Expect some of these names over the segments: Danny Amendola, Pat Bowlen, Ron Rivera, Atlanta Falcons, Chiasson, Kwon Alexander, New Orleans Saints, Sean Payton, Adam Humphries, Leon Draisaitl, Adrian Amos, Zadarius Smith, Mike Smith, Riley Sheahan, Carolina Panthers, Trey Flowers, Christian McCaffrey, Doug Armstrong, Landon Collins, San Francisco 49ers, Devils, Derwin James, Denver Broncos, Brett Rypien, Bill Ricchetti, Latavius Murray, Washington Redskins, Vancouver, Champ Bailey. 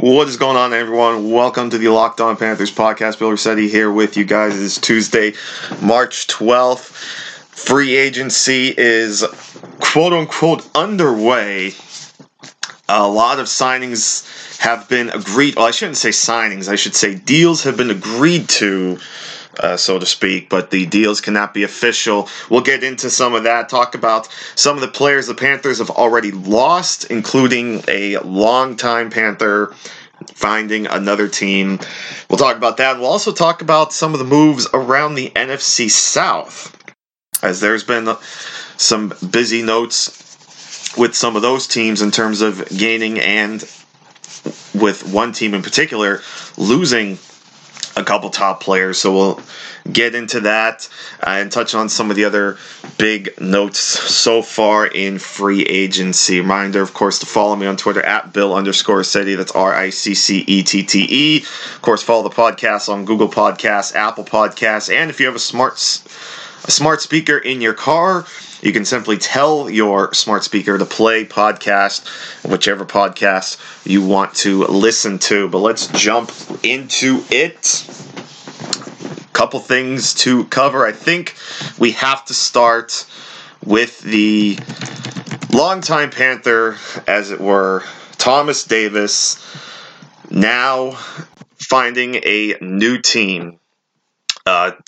What is going on, everyone? Welcome to the Locked On Panthers podcast. Bill Ricchetti here with you guys. It is Tuesday, March 12th. Free agency is quote-unquote underway. A lot of signings have been agreed... Well, I shouldn't say signings. I should say deals have been agreed to, so to speak, but the deals cannot be official. We'll get into some of that, talk about some of the players the Panthers have already lost, including a longtime Panther finding another team. We'll talk about that. We'll also talk about some of the moves around the NFC South, as there's been some busy notes with some of those teams in terms of gaining and, with one team in particular, losing a couple top players, so we'll get into that and touch on some of the other big notes so far in free agency. Reminder, of course, to follow me on Twitter at Bill_Ricchetti. That's RICCETTE. Of course, follow the podcast on Google Podcasts, Apple Podcasts, and if you have a smart speaker in your car, you can simply tell your smart speaker to play podcast, whichever podcast you want to listen to. But let's jump into it. A couple things to cover. I think we have to start with the longtime Panther, as it were, Thomas Davis, now finding a new team.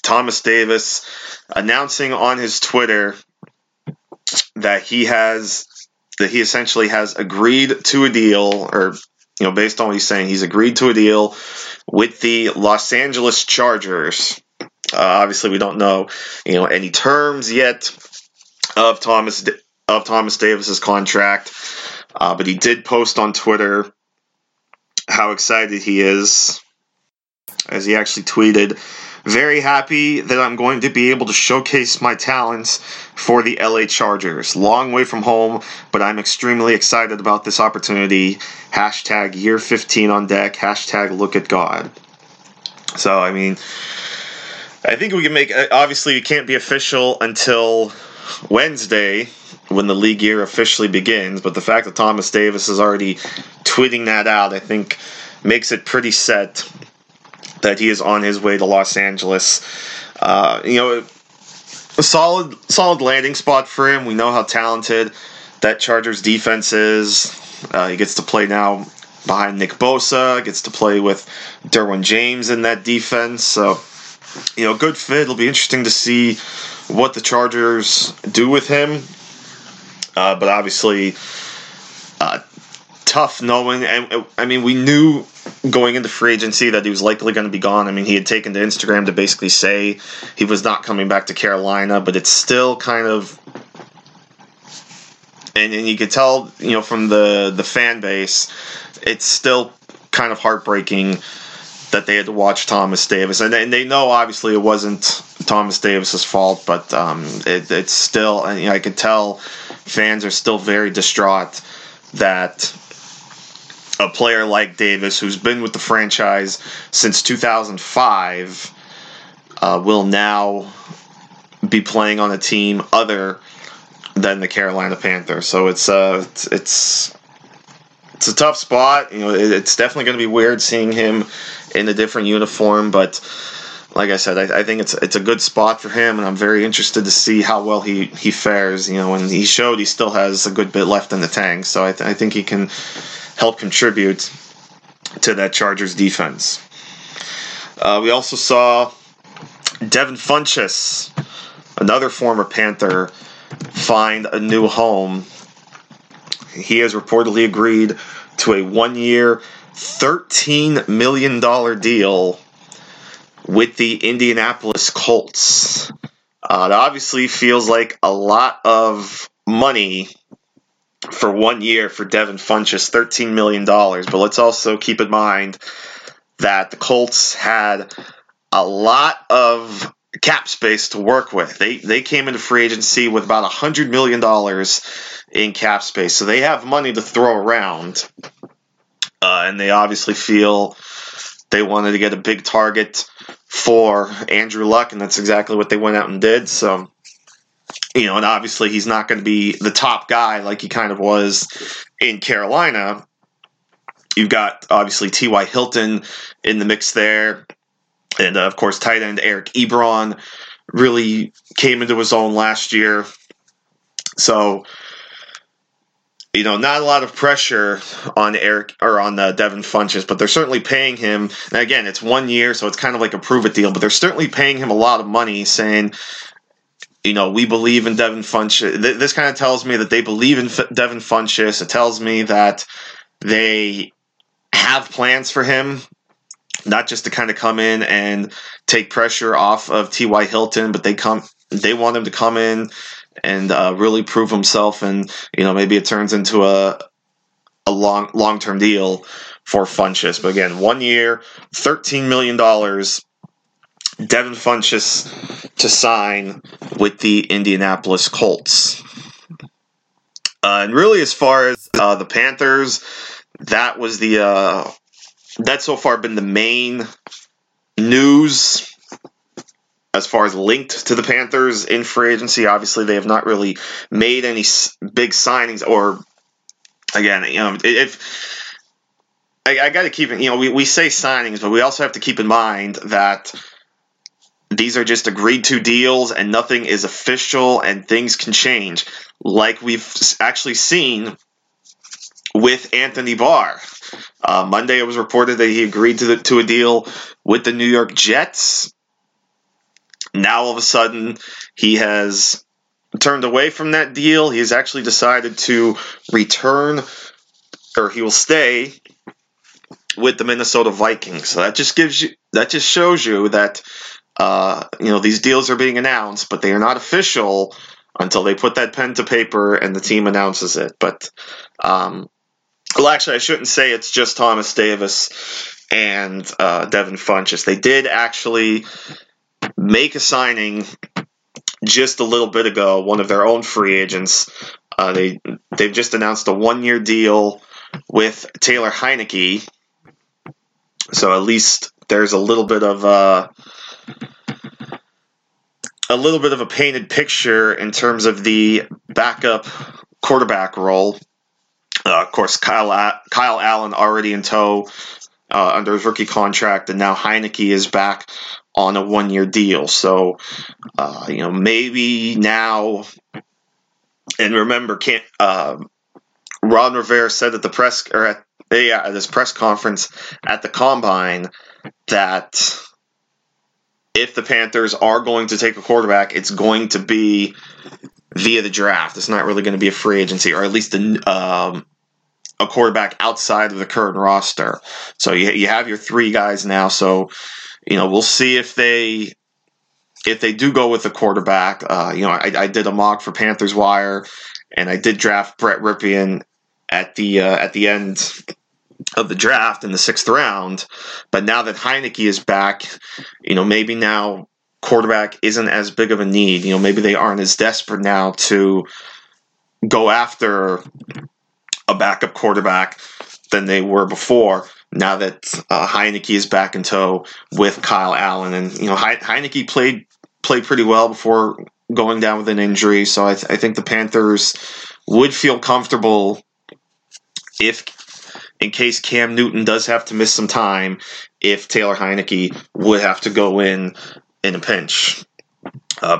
Thomas Davis announcing on his Twitter that he essentially has agreed to a deal, or, you know, based on what he's saying, he's agreed to a deal with the Los Angeles Chargers. Obviously, we don't know, any terms yet of Thomas Davis's contract, but he did post on Twitter how excited he is, as he actually tweeted, "Very happy that I'm going to be able to showcase my talents for the LA Chargers. Long way from home, but I'm extremely excited about this opportunity. Hashtag year 15 on deck. Hashtag look at God." So, I think we can make... Obviously, it can't be official until Wednesday, when the league year officially begins. But the fact that Thomas Davis is already tweeting that out, I think, makes it pretty set that he is on his way to Los Angeles. A solid landing spot for him. We know how talented that Chargers defense is. He gets to play now behind Nick Bosa, gets to play with Derwin James in that defense. So, good fit. It'll be interesting to see what the Chargers do with him. But obviously, tough knowing. And we knew going into free agency that he was likely going to be gone. He had taken to Instagram to basically say he was not coming back to Carolina, but it's still kind of... And you could tell, from the fan base, it's still kind of heartbreaking that they had to watch Thomas Davis. And they know, obviously, it wasn't Thomas Davis's fault, but it's still... And I could tell fans are still very distraught that a player like Davis, who's been with the franchise since 2005, will now be playing on a team other than the Carolina Panthers. So it's a tough spot. It's definitely going to be weird seeing him in a different uniform. But like I said, I think it's a good spot for him, and I'm very interested to see how well he fares. And he showed he still has a good bit left in the tank. So I think he can help contribute to that Chargers defense. We also saw Devin Funchess, another former Panther, find a new home. He has reportedly agreed to a one-year, $13 million deal with the Indianapolis Colts. It obviously feels like a lot of money for 1 year for Devin Funchess, $13 million. But let's also keep in mind that the Colts had a lot of cap space to work with. They came into free agency with about $100 million in cap space. So they have money to throw around. And they obviously feel they wanted to get a big target for Andrew Luck, and that's exactly what they went out and did. So... and obviously he's not going to be the top guy like he kind of was in Carolina. You've got, obviously, T.Y. Hilton in the mix there. And, of course, tight end Eric Ebron really came into his own last year. So, you know, not a lot of pressure on Devin Funchess, but they're certainly paying him. And again, it's 1 year, so it's kind of like a prove-it deal, but they're certainly paying him a lot of money, saying, you know, we believe in Devin Funchess. This kind of tells me that they believe in Devin Funchess. It tells me that they have plans for him, not just to kind of come in and take pressure off of T.Y. Hilton, but they want him to come in and really prove himself, and you know, maybe it turns into a long-term deal for Funchess. But again, 1 year, $13 million, Devin Funchess to sign with the Indianapolis Colts. And really, as far as the Panthers, that was that's so far been the main news as far as linked to the Panthers in free agency. Obviously, they have not really made any big signings. Or again, you know, if I got to keep it, you know, we say signings, but we also have to keep in mind that these are just agreed to deals and nothing is official and things can change, like we've actually seen with Anthony Barr. Monday, it was reported that he agreed to a deal with the New York Jets. Now, all of a sudden, he has turned away from that deal. He has actually decided to return, or he will stay with the Minnesota Vikings. So that just shows you that you know, these deals are being announced, but they are not official until they put that pen to paper and the team announces it. But well, actually, I shouldn't say it's just Thomas Davis and Devin Funchess. They did actually make a signing just a little bit ago, one of their own free agents. They've just announced a one-year deal with Taylor Heinicke. So at least there's a little bit of a painted picture in terms of the backup quarterback role. Of course, Kyle Allen already in tow under his rookie contract, and now Heinicke is back on a one-year deal. So, you know, maybe now, and remember, Ron Rivera said at this press conference at the Combine that if the Panthers are going to take a quarterback, it's going to be via the draft. It's not really going to be a free agency, or at least a quarterback outside of the current roster. So you have your three guys now. So, you know, we'll see if they do go with a quarterback. You know, I did a mock for Panthers Wire, and I did draft Brett Rypien at the end of the draft in the 6th round. But now that Heinicke is back, you know, maybe now quarterback isn't as big of a need. You know, maybe they aren't as desperate now to go after a backup quarterback than they were before, now that Heinicke is back in tow with Kyle Allen. And, you know, Heinicke played pretty well before going down with an injury. So I think the Panthers would feel comfortable if, in case Cam Newton does have to miss some time, if Taylor Heinicke would have to go in a pinch.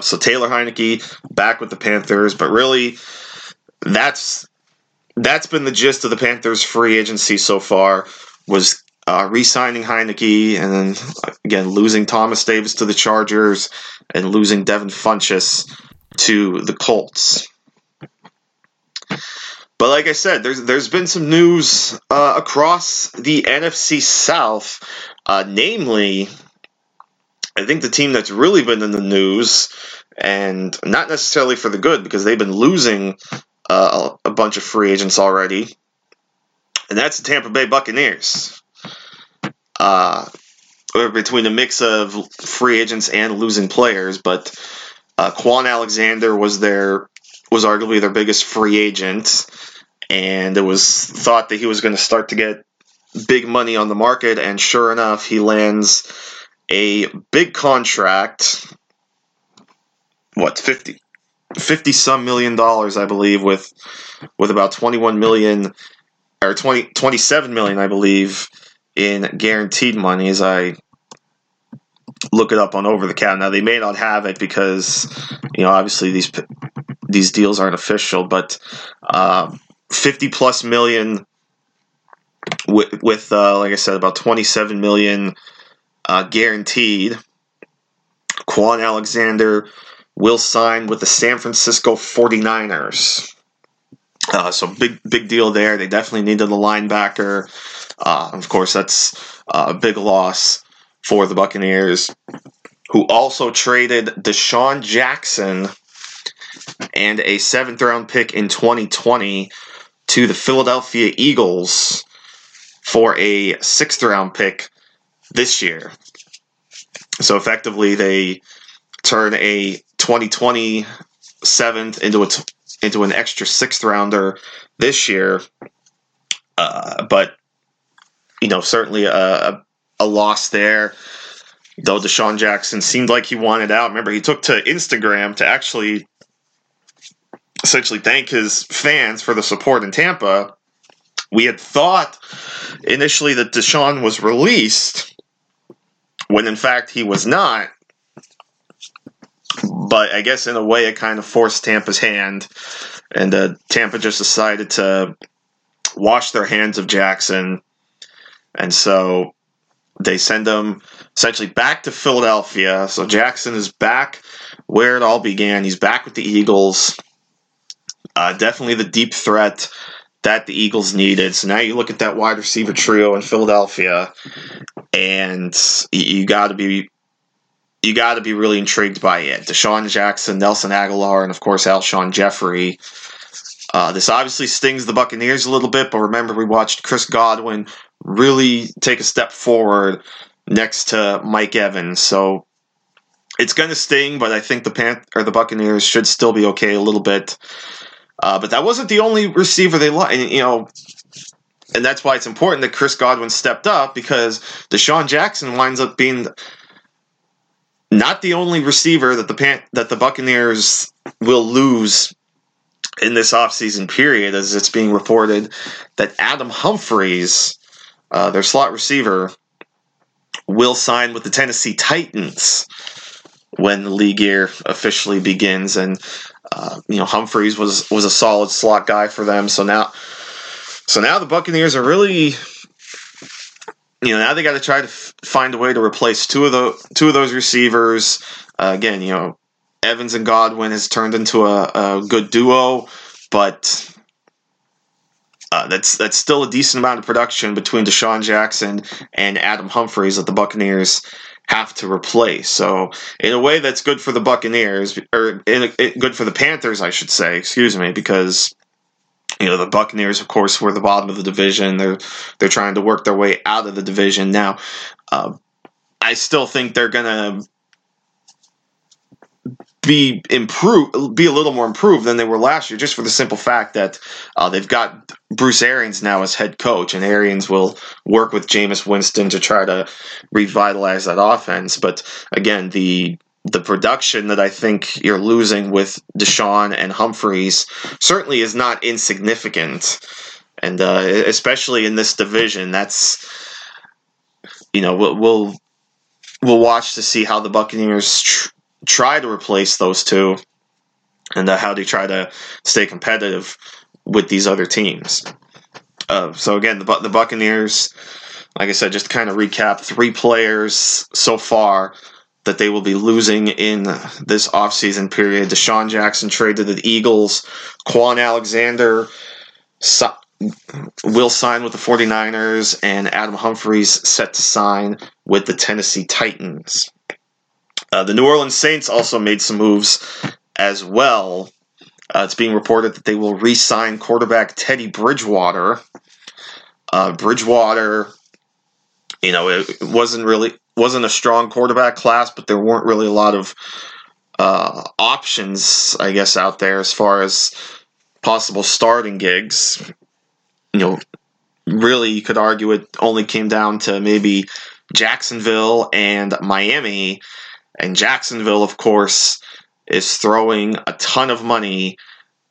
So Taylor Heinicke back with the Panthers, but really that's been the gist of the Panthers free agency so far, was re-signing Heinicke, and then again losing Thomas Davis to the Chargers and losing Devin Funchess to the Colts. But like I said, there's been some news across the NFC South. Namely, I think the team that's really been in the news, and not necessarily for the good, because they've been losing a bunch of free agents already, and that's the Tampa Bay Buccaneers. Between a mix of free agents and losing players, but Kwon Alexander was arguably their biggest free agent, and it was thought that he was going to start to get big money on the market, and sure enough, he lands a big contract, $50 some million, I believe, with about $21 million or 27 million, I believe, in guaranteed money as I look it up on Over the Cap. Now, they may not have it because, you know, obviously these deals aren't official, but 50 plus million with like I said, about 27 million guaranteed. Kwon Alexander will sign with the San Francisco 49ers. So big deal there. They definitely needed a linebacker. Of course, that's a big loss for the Buccaneers, who also traded DeSean Jackson and a 7th-round pick in 2020 to the Philadelphia Eagles for a 6th-round pick this year. So effectively, they turn a 2020 7th into an extra 6th-rounder this year. But, you know, certainly a loss there, though DeSean Jackson seemed like he wanted out. Remember, he took to Instagram to actually essentially thank his fans for the support in Tampa. We had thought initially that DeSean was released, when in fact he was not. But I guess in a way it kind of forced Tampa's hand, and Tampa just decided to wash their hands of Jackson. And so they send him essentially back to Philadelphia. So Jackson is back where it all began. He's back with the Eagles. Definitely the deep threat that the Eagles needed. So now you look at that wide receiver trio in Philadelphia, and you got to be really intrigued by it. DeSean Jackson, Nelson Aguilar, and of course Alshon Jeffrey. This obviously stings the Buccaneers a little bit, but remember, we watched Chris Godwin really take a step forward next to Mike Evans. So it's going to sting, but I think the Buccaneers should still be okay a little bit. But that wasn't the only receiver they lost, you know, and that's why it's important that Chris Godwin stepped up, because DeSean Jackson winds up being not the only receiver that the Buccaneers will lose in this offseason period, as it's being reported that Adam Humphries, their slot receiver, will sign with the Tennessee Titans when the league year officially begins. And you know, Humphries was a solid slot guy for them. So now the Buccaneers are really, you know, now they got to try to find a way to replace two of those receivers. Again, you know, Evans and Godwin has turned into a good duo, but that's still a decent amount of production between DeSean Jackson and Adam Humphries that the Buccaneers have to replace. So in a way, that's good for the Buccaneers, or good for the Panthers, I should say, excuse me, because, you know, the Buccaneers, of course, were the bottom of the division. They're trying to work their way out of the division now. I still think they're going to be a little more improved than they were last year, just for the simple fact that they've got Bruce Arians now as head coach, and Arians will work with Jameis Winston to try to revitalize that offense. But again, the production that I think you're losing with DeSean and Humphries certainly is not insignificant, and especially in this division, that's, you know, we'll watch to see how the Buccaneers try to replace those two, and how they try to stay competitive with these other teams. So again, the Buccaneers, like I said, just to kind of recap, 3 players so far that they will be losing in this offseason period. DeSean Jackson traded to the Eagles. Kwon Alexander will sign with the 49ers, and Adam Humphries set to sign with the Tennessee Titans. The New Orleans Saints also made some moves as well. It's being reported that they will re-sign quarterback Teddy Bridgewater. Bridgewater, you know, it wasn't a strong quarterback class, but there weren't really a lot of options, I guess, out there as far as possible starting gigs. You know, really, you could argue it only came down to maybe Jacksonville and Miami. And Jacksonville, of course, is throwing a ton of money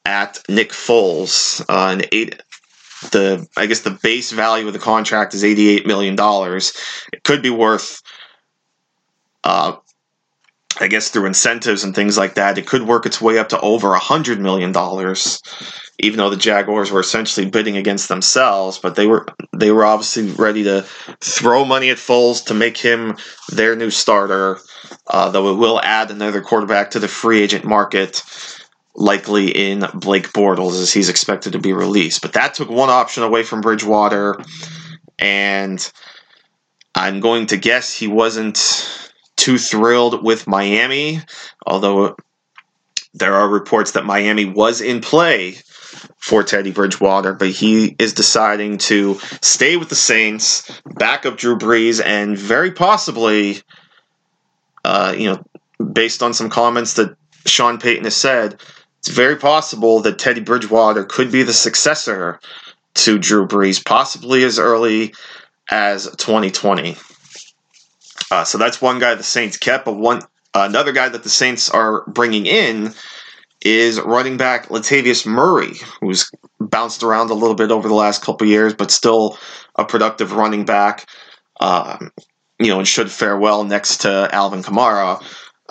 at Nick Foles, an eight, the base value of the contract is $88 million. It could be worth, I guess through incentives and things like that, it could work its way up to over $100 million, even though the Jaguars were essentially bidding against themselves. But they were obviously ready to throw money at Foles to make him their new starter, though it will add another quarterback to the free agent market, likely in Blake Bortles, as he's expected to be released. But that took one option away from Bridgewater, and I'm going to guess he wasn't too thrilled with Miami, although there are reports that Miami was in play for Teddy Bridgewater, but he is deciding to stay with the Saints, back up Drew Brees, and very possibly, based on some comments that Sean Payton has said, it's very possible that Teddy Bridgewater could be the successor to Drew Brees, possibly as early as 2020. So that's one guy the Saints kept, but another guy that the Saints are bringing in is running back Latavius Murray, who's bounced around a little bit over the last couple of years, but still a productive running back, and should fare well next to Alvin Kamara.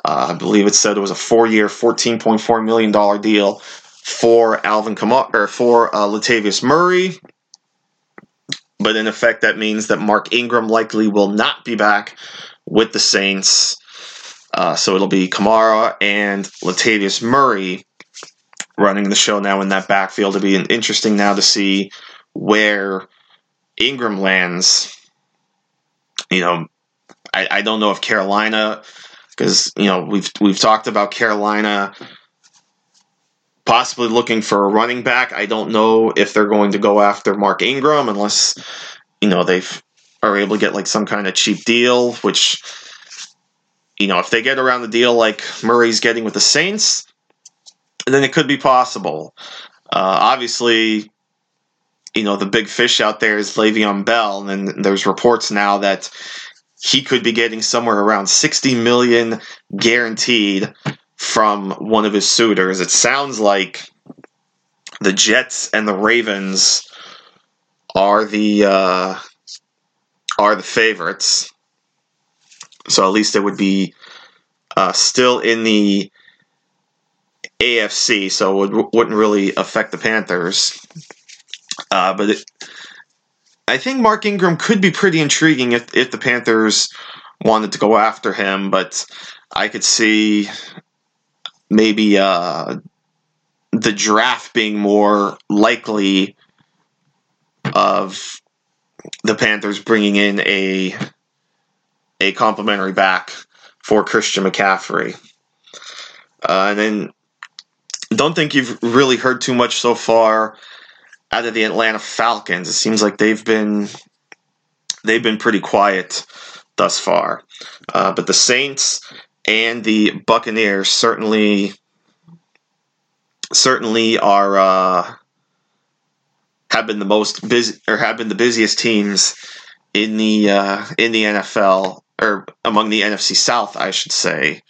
I believe it said it was a 4-year, $14.4 million deal for Latavius Murray. But in effect, that means that Mark Ingram likely will not be back with the Saints. So it'll be Kamara and Latavius Murray running the show now in that backfield. It'll be interesting now to see where Ingram lands. I don't know if Carolina, because we've talked about Carolina possibly looking for a running back. I don't know if they're going to go after Mark Ingram unless, they are able to get some kind of cheap deal, which, if they get around the deal like Murray's getting with the Saints, then it could be possible. Obviously, the big fish out there is Le'Veon Bell, and then there's reports now that he could be getting somewhere around $60 million guaranteed from one of his suitors. It sounds like the Jets and the Ravens are the favorites. So at least it would be still in the AFC, so it wouldn't really affect the Panthers. I think Mark Ingram could be pretty intriguing if the Panthers wanted to go after him, but I could see maybe the draft being more likely of the Panthers bringing in a complimentary back for Christian McCaffrey. And then don't think you've really heard too much so far out of the Atlanta Falcons. It seems like they've been pretty quiet thus far. But the Saints and the Buccaneers certainly are have been the busiest teams in the NFL, or among the NFC South, I should say.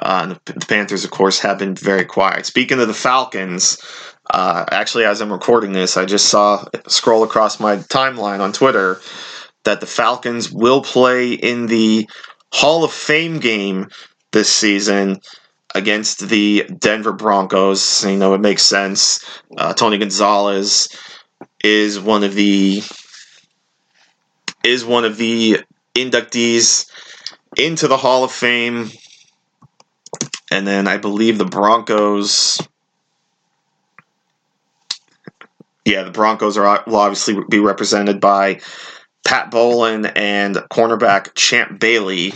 And the Panthers, of course, have been very quiet. Speaking of the Falcons, actually, as I'm recording this, I just saw scroll across my timeline on Twitter that the Falcons will play in the Hall of Fame game this season against the Denver Broncos. It makes sense. Tony Gonzalez is one of the inductees into the Hall of Fame, and then I believe the Broncos. Yeah, the Broncos will obviously be represented by Pat Bowlen and cornerback Champ Bailey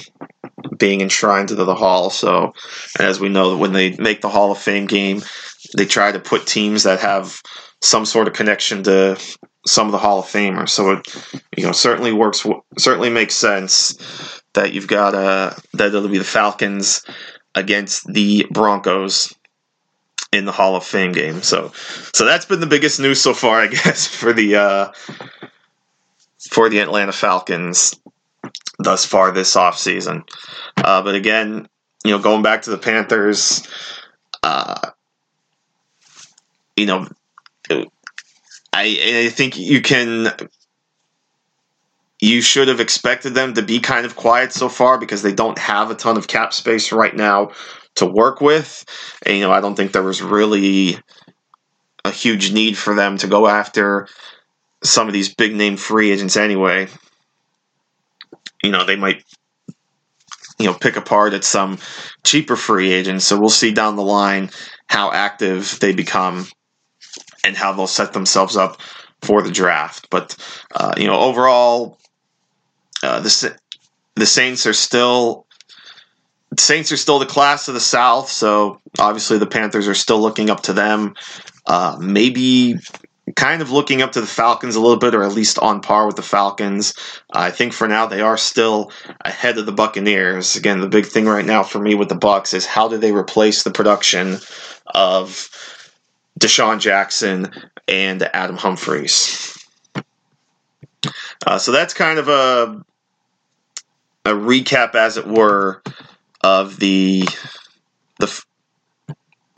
being enshrined into the Hall. So, as we know, when they make the Hall of Fame game, they try to put teams that have some sort of connection to some of the Hall of Famers. So it, certainly works. Certainly makes sense that you've got that it'll be the Falcons against the Broncos in the Hall of Fame game. So that's been the biggest news so far, I guess, for the Atlanta Falcons thus far this offseason. But again, going back to the Panthers, I think you should have expected them to be kind of quiet so far because they don't have a ton of cap space right now to work with. And, I don't think there was really a huge need for them to go after some of these big name free agents anyway. They might, pick apart at some cheaper free agents. So we'll see down the line how active they become and how they'll set themselves up for the draft. But, overall, the Saints are still the class of the South, so obviously the Panthers are still looking up to them. Maybe kind of looking up to the Falcons a little bit, or at least on par with the Falcons. I think for now they are still ahead of the Buccaneers. Again, the big thing right now for me with the Bucs is how do they replace the production of DeSean Jackson and Adam Humphries. So that's kind of a recap, as it were, of the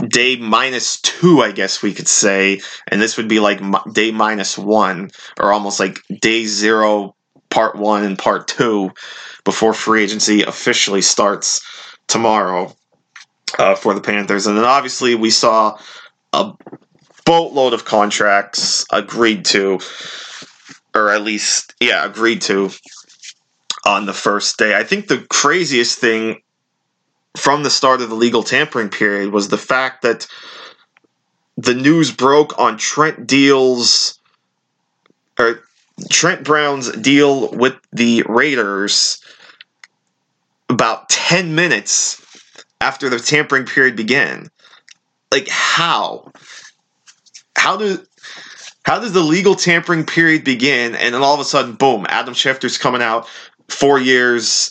day -2, I guess we could say, and this would be like day -1, or almost like day 0, part 1 and part 2, before free agency officially starts tomorrow for the Panthers. And then obviously we saw a boatload of contracts agreed to, or at least, agreed to on the first day. I think the craziest thing from the start of the legal tampering period was the fact that the news broke on Trent Brown's deal with the Raiders about 10 minutes after the tampering period began. Like, how? How does the legal tampering period begin, and then all of a sudden, boom, Adam Schefter's coming out, 4 years,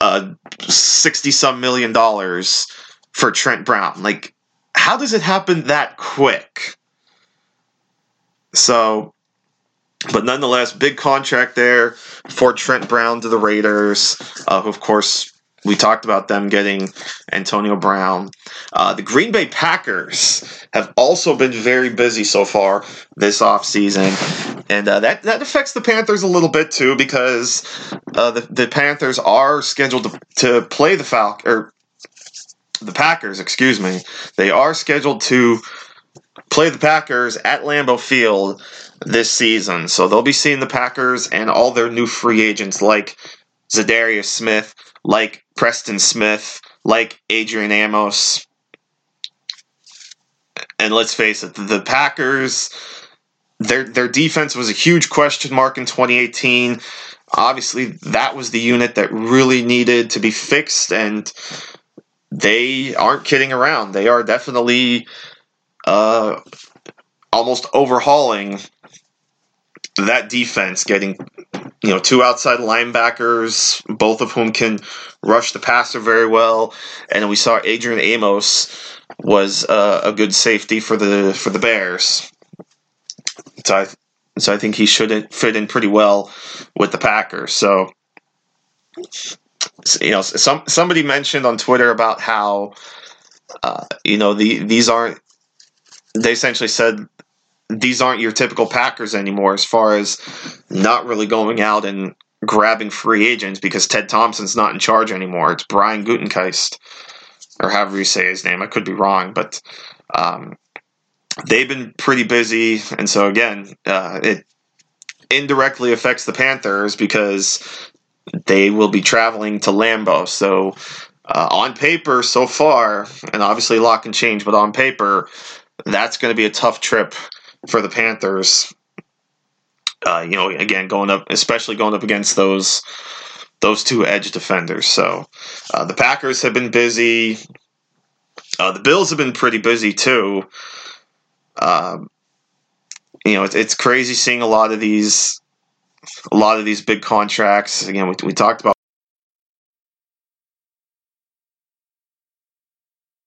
$60-some million for Trent Brown. Like, how does it happen that quick? So, but nonetheless, big contract there for Trent Brown to the Raiders, who, of course, we talked about them getting Antonio Brown. The Green Bay Packers have also been very busy so far this offseason. And that affects the Panthers a little bit, too, because the Panthers are scheduled to play the Packers, excuse me. They are scheduled to play the Packers at Lambeau Field this season. So they'll be seeing the Packers and all their new free agents like Zadarius Smith, like Preston Smith, like Adrian Amos. And let's face it, the Packers, their defense was a huge question mark in 2018. Obviously, that was the unit that really needed to be fixed, and they aren't kidding around. They are definitely almost overhauling that defense, getting two outside linebackers, both of whom can rush the passer very well. And we saw Adrian Amos was a good safety for the Bears. So I think he should fit in pretty well with the Packers. So, somebody mentioned on Twitter about how, they essentially said, these aren't your typical Packers anymore as far as not really going out and grabbing free agents because Ted Thompson's not in charge anymore. It's Brian Gutekunst, or however you say his name. I could be wrong, but they've been pretty busy. And so, again, it indirectly affects the Panthers because they will be traveling to Lambeau. So on paper so far, and obviously a lot can change, but on paper, that's going to be a tough trip for the Panthers, again, going up against those two edge defenders. So the Packers have been busy. The Bills have been pretty busy too. It's crazy seeing a lot of these big contracts. Again, we talked about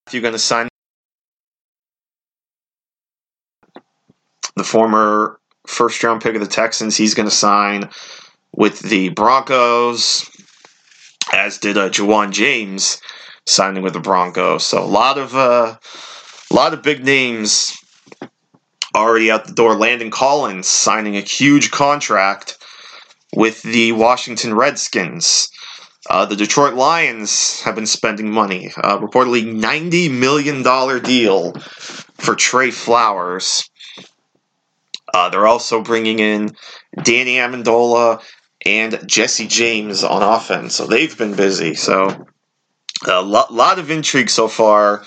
if you're going to sign the former first-round pick of the Texans, he's going to sign with the Broncos, as did DeSean James signing with the Broncos. So a lot of big names Already out the door, Landon Collins signing a huge contract with the Washington Redskins. The Detroit Lions have been spending money. Reportedly $90 million deal for Trey Flowers. They're also bringing in Danny Amendola and Jesse James on offense. So they've been busy. So a lot of intrigue so far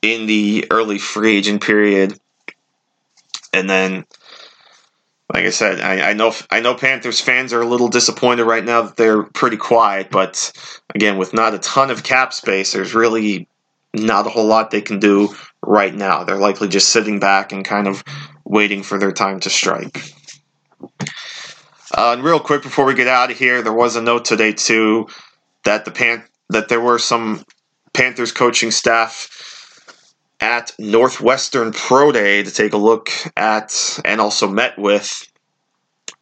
in the early free agent period. And then, like I said, I know Panthers fans are a little disappointed right now that they're pretty quiet. But, again, with not a ton of cap space, there's really not a whole lot they can do right now. They're likely just sitting back and kind of waiting for their time to strike. And real quick, before we get out of here, there was a note today, too, that there were some Panthers coaching staff at Northwestern Pro Day to take a look at, and also met with,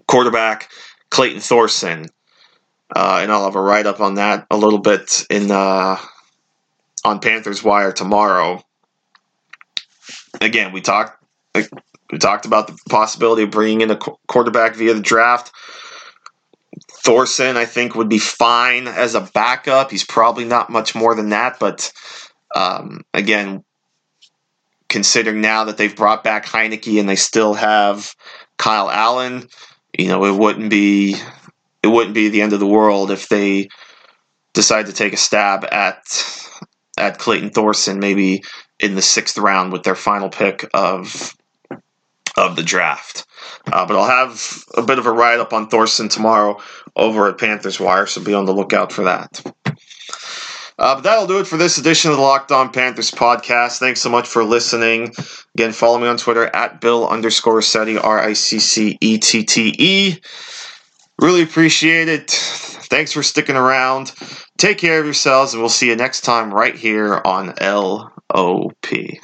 quarterback Clayton Thorson. And I'll have a write-up on that a little bit on Panthers Wire tomorrow. Again, we talked about the possibility of bringing in a quarterback via the draft. Thorson, I think, would be fine as a backup. He's probably not much more than that, but again, considering now that they've brought back Heinicke and they still have Kyle Allen, you know, it wouldn't be the end of the world if they decide to take a stab at Clayton Thorson, maybe in the 6th round with their final pick of the draft. But I'll have a bit of a write up on Thorson tomorrow over at Panthers Wire, so be on the lookout for that. But that'll do it for this edition of the Locked On Panthers podcast. Thanks so much for listening. Again, follow me on Twitter at Bill_Ricchetti, RICCETTE. Really appreciate it. Thanks for sticking around. Take care of yourselves, and we'll see you next time right here on LOP.